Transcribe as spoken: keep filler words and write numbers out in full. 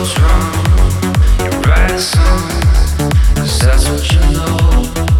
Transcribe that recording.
goes wrong, you write a song, 'cause that's what you know.